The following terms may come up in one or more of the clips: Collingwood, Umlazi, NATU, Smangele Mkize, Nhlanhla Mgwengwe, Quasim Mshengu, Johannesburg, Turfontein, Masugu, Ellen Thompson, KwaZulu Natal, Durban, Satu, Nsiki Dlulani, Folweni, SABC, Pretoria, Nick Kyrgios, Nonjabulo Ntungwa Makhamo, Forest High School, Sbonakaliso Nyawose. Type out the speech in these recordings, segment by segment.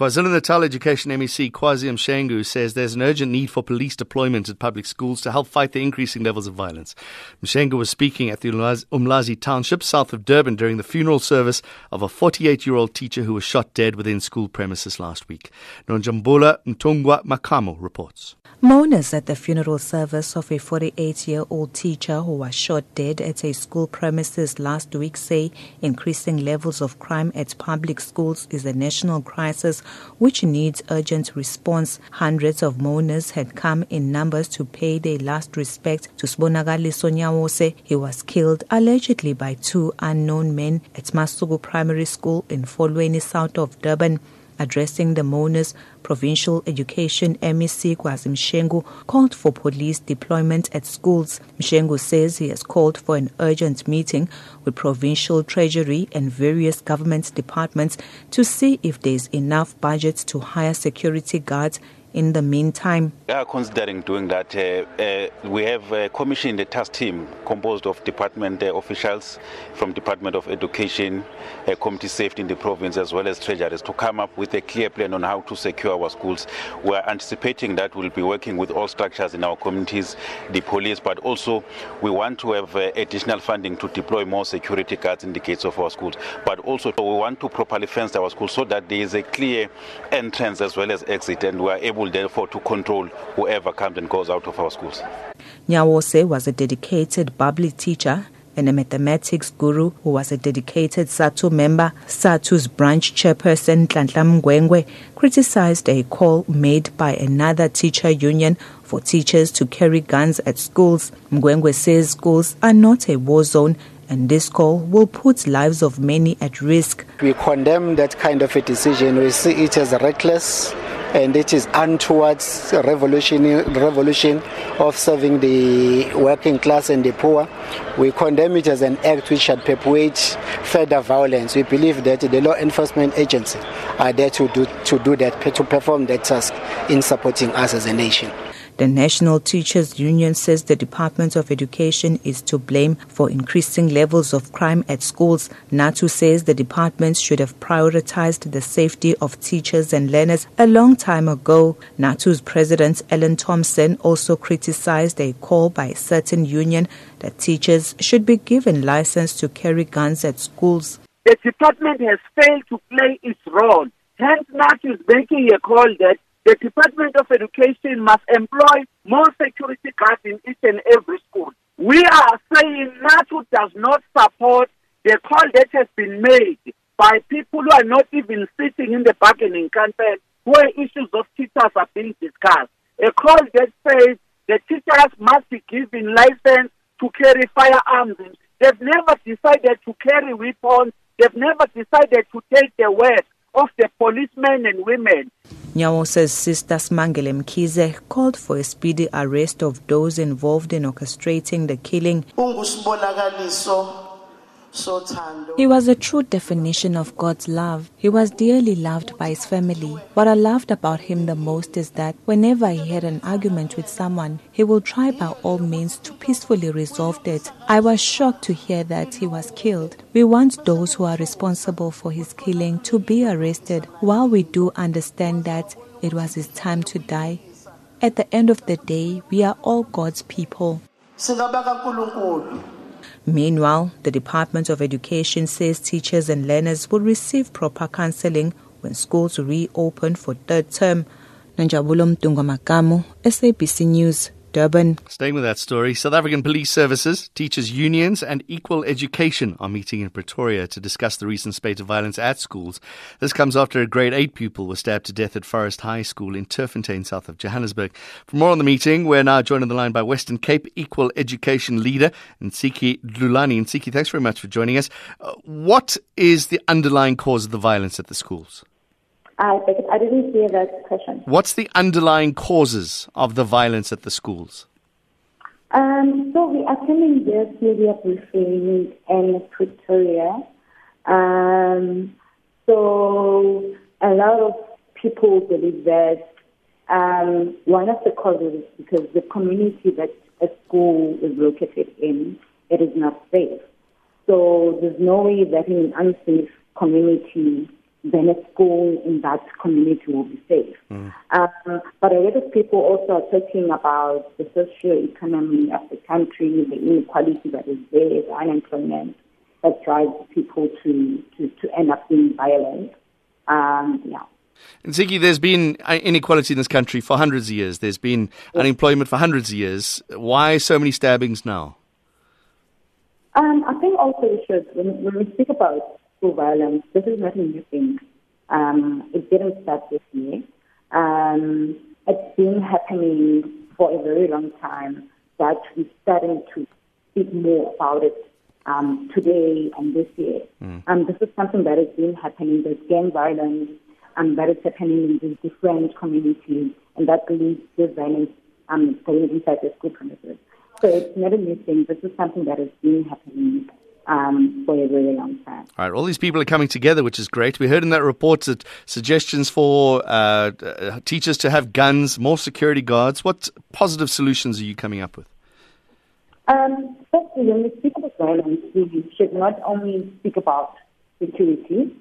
KwaZulu Natal Education MEC Quasim Mshengu says there's an urgent need for police deployment at public schools to help fight the increasing levels of violence. Mshengu was speaking at the Umlazi Township, south of Durban, during the funeral service of a 48-year-old teacher who was shot dead within school premises last week. Nonjabulo Ntungwa Makhamo reports. Mourners at the funeral service of a 48-year-old teacher who was shot dead at a school premises last week say increasing levels of crime at public schools is a national crisis which needs urgent response. Hundreds of mourners had come in numbers to pay their last respect to Sbonakaliso Nyawose. He was killed allegedly by two unknown men at Masugu Primary School in Folweni, south of Durban. Addressing the mourners, Provincial Education MEC Quasim Mshengu called for police deployment at schools. Mshengu says he has called for an urgent meeting with Provincial Treasury and various government departments to see if there is enough budget to hire security guards. In the meantime, we are considering doing that. We have commissioned a task team composed of department officials from Department of Education, Community Safety in the province, as well as treasuries, to come up with a clear plan on how to secure our schools. We are anticipating that we'll be working with all structures in our communities, the police, but also we want to have additional funding to deploy more security guards in the gates of our schools. But also we want to properly fence our schools so that there is a clear entrance as well as exit, and we are able therefore to control whoever comes and goes out of our schools. Nyawose was a dedicated bubbly teacher and a mathematics guru who was a dedicated Satu member. Satu's branch chairperson, Nhlanhla Mgwengwe, criticized a call made by another teacher union for teachers to carry guns at schools. Mgwengwe says schools are not a war zone and this call will put lives of many at risk. We condemn that kind of a decision. We see it as reckless, and it is untoward revolution of serving the working class and the poor. We condemn it as an act which should perpetuate further violence. We believe that the law enforcement agencies are there to perform that task in supporting us as a nation. The National Teachers Union says the Department of Education is to blame for increasing levels of crime at schools. NATU says the department should have prioritized the safety of teachers and learners a long time ago. NATU's president, Ellen Thompson, also criticized a call by a certain union that teachers should be given license to carry guns at schools. The department has failed to play its role. Hence, NATU is making a call that the Department of Education must employ more security guards in each and every school. We are saying NATU does not support the call that has been made by people who are not even sitting in the bargaining council where issues of teachers are being discussed. A call that says the teachers must be given license to carry firearms. They've never decided to carry weapons. They've never decided to take the word of the policemen and women. Nyawose's sister Smangele Mkize called for a speedy arrest of those involved in orchestrating the killing. He was a true definition of God's love. He was dearly loved by his family. What I loved about him the most is that whenever he had an argument with someone, he will try by all means to peacefully resolve it. I was shocked to hear that he was killed. We want those who are responsible for his killing to be arrested, while we do understand that it was his time to die. At the end of the day, we are all God's people. Meanwhile, the Department of Education says teachers and learners will receive proper counselling when schools reopen for third term. Nonjabulo Ntungwa Makhamo, SABC News, Durban. Staying with that story, South African police services, teachers' unions and Equal Education are meeting in Pretoria to discuss the recent spate of violence at schools. This comes after a grade 8 pupil was stabbed to death at Forest High School in Turfontein, south of Johannesburg. For more on the meeting, we're now joined on the line by Western Cape Equal Education leader Nsiki Dlulani. Nsiki, thanks very much for joining us. What is the underlying cause of the violence at the schools? I didn't hear that question. What's the underlying causes of the violence at the schools? So we are attending this media briefing in Pretoria. So a lot of people believe that one of the causes is because the community that a school is located in, it is not safe. So there's no way that in an unsafe community then a school in that community will be safe. But a lot of people also are talking about the socio-economy of the country, the inequality that is there, the unemployment that drives people to end up being violent. And Nsiki, there's been inequality in this country for hundreds of years. There's been unemployment for hundreds of years. Why so many stabbings now? I think also we should, when we speak about school violence, this is not a new thing. It didn't start this year. It's been happening for a very long time, but we're starting to speak more about it today and this year. This is something that has been happening. There's gang violence that is happening in these different communities, and that leads to violence going inside the school premises. So it's not a new thing. This is something that has been happening for a really long time. All right, all these people are coming together, which is great. We heard in that report that suggestions for teachers to have guns, more security guards. What positive solutions are you coming up with? Firstly, when we speak about violence, we should not only speak about security.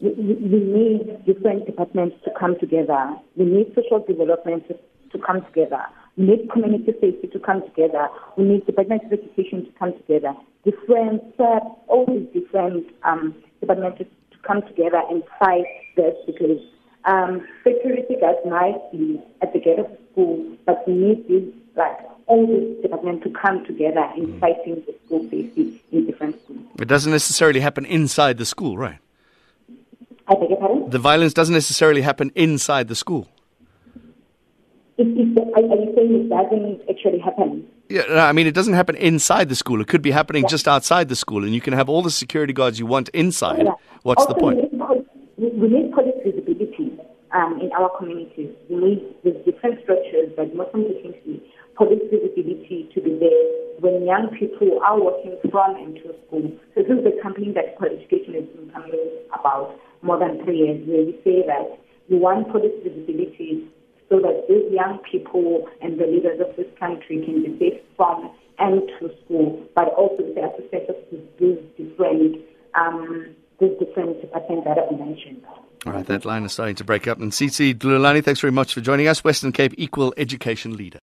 We need different departments to come together. We need social development to come together. We need community safety to come together. We need department of education to come together. Different, all these different departments to come together and fight this, because security guards might be at the gate of school, but we need these, like, all these departments to come together in fighting the school safety in different schools. It doesn't necessarily happen inside the school, right? I beg your pardon? The violence doesn't necessarily happen inside the school. Are you saying it doesn't actually happen? Yeah, no, I mean, it doesn't happen inside the school. It could be happening just outside the school, and you can have all the security guards you want inside. What's also the point? We need police visibility in our communities. We need the different structures, but most importantly, police visibility to be there when young people are walking from and to school. So this is the campaign that education has been coming about more than 3 years, where we say that we want police visibility so that these young people and the leaders of this country can be safe from and to school, but also the assistance of these different departments that I've mentioned. All right, that line is starting to break up. And Nsiki Dlulani, thanks very much for joining us, Western Cape Equal Education Leader.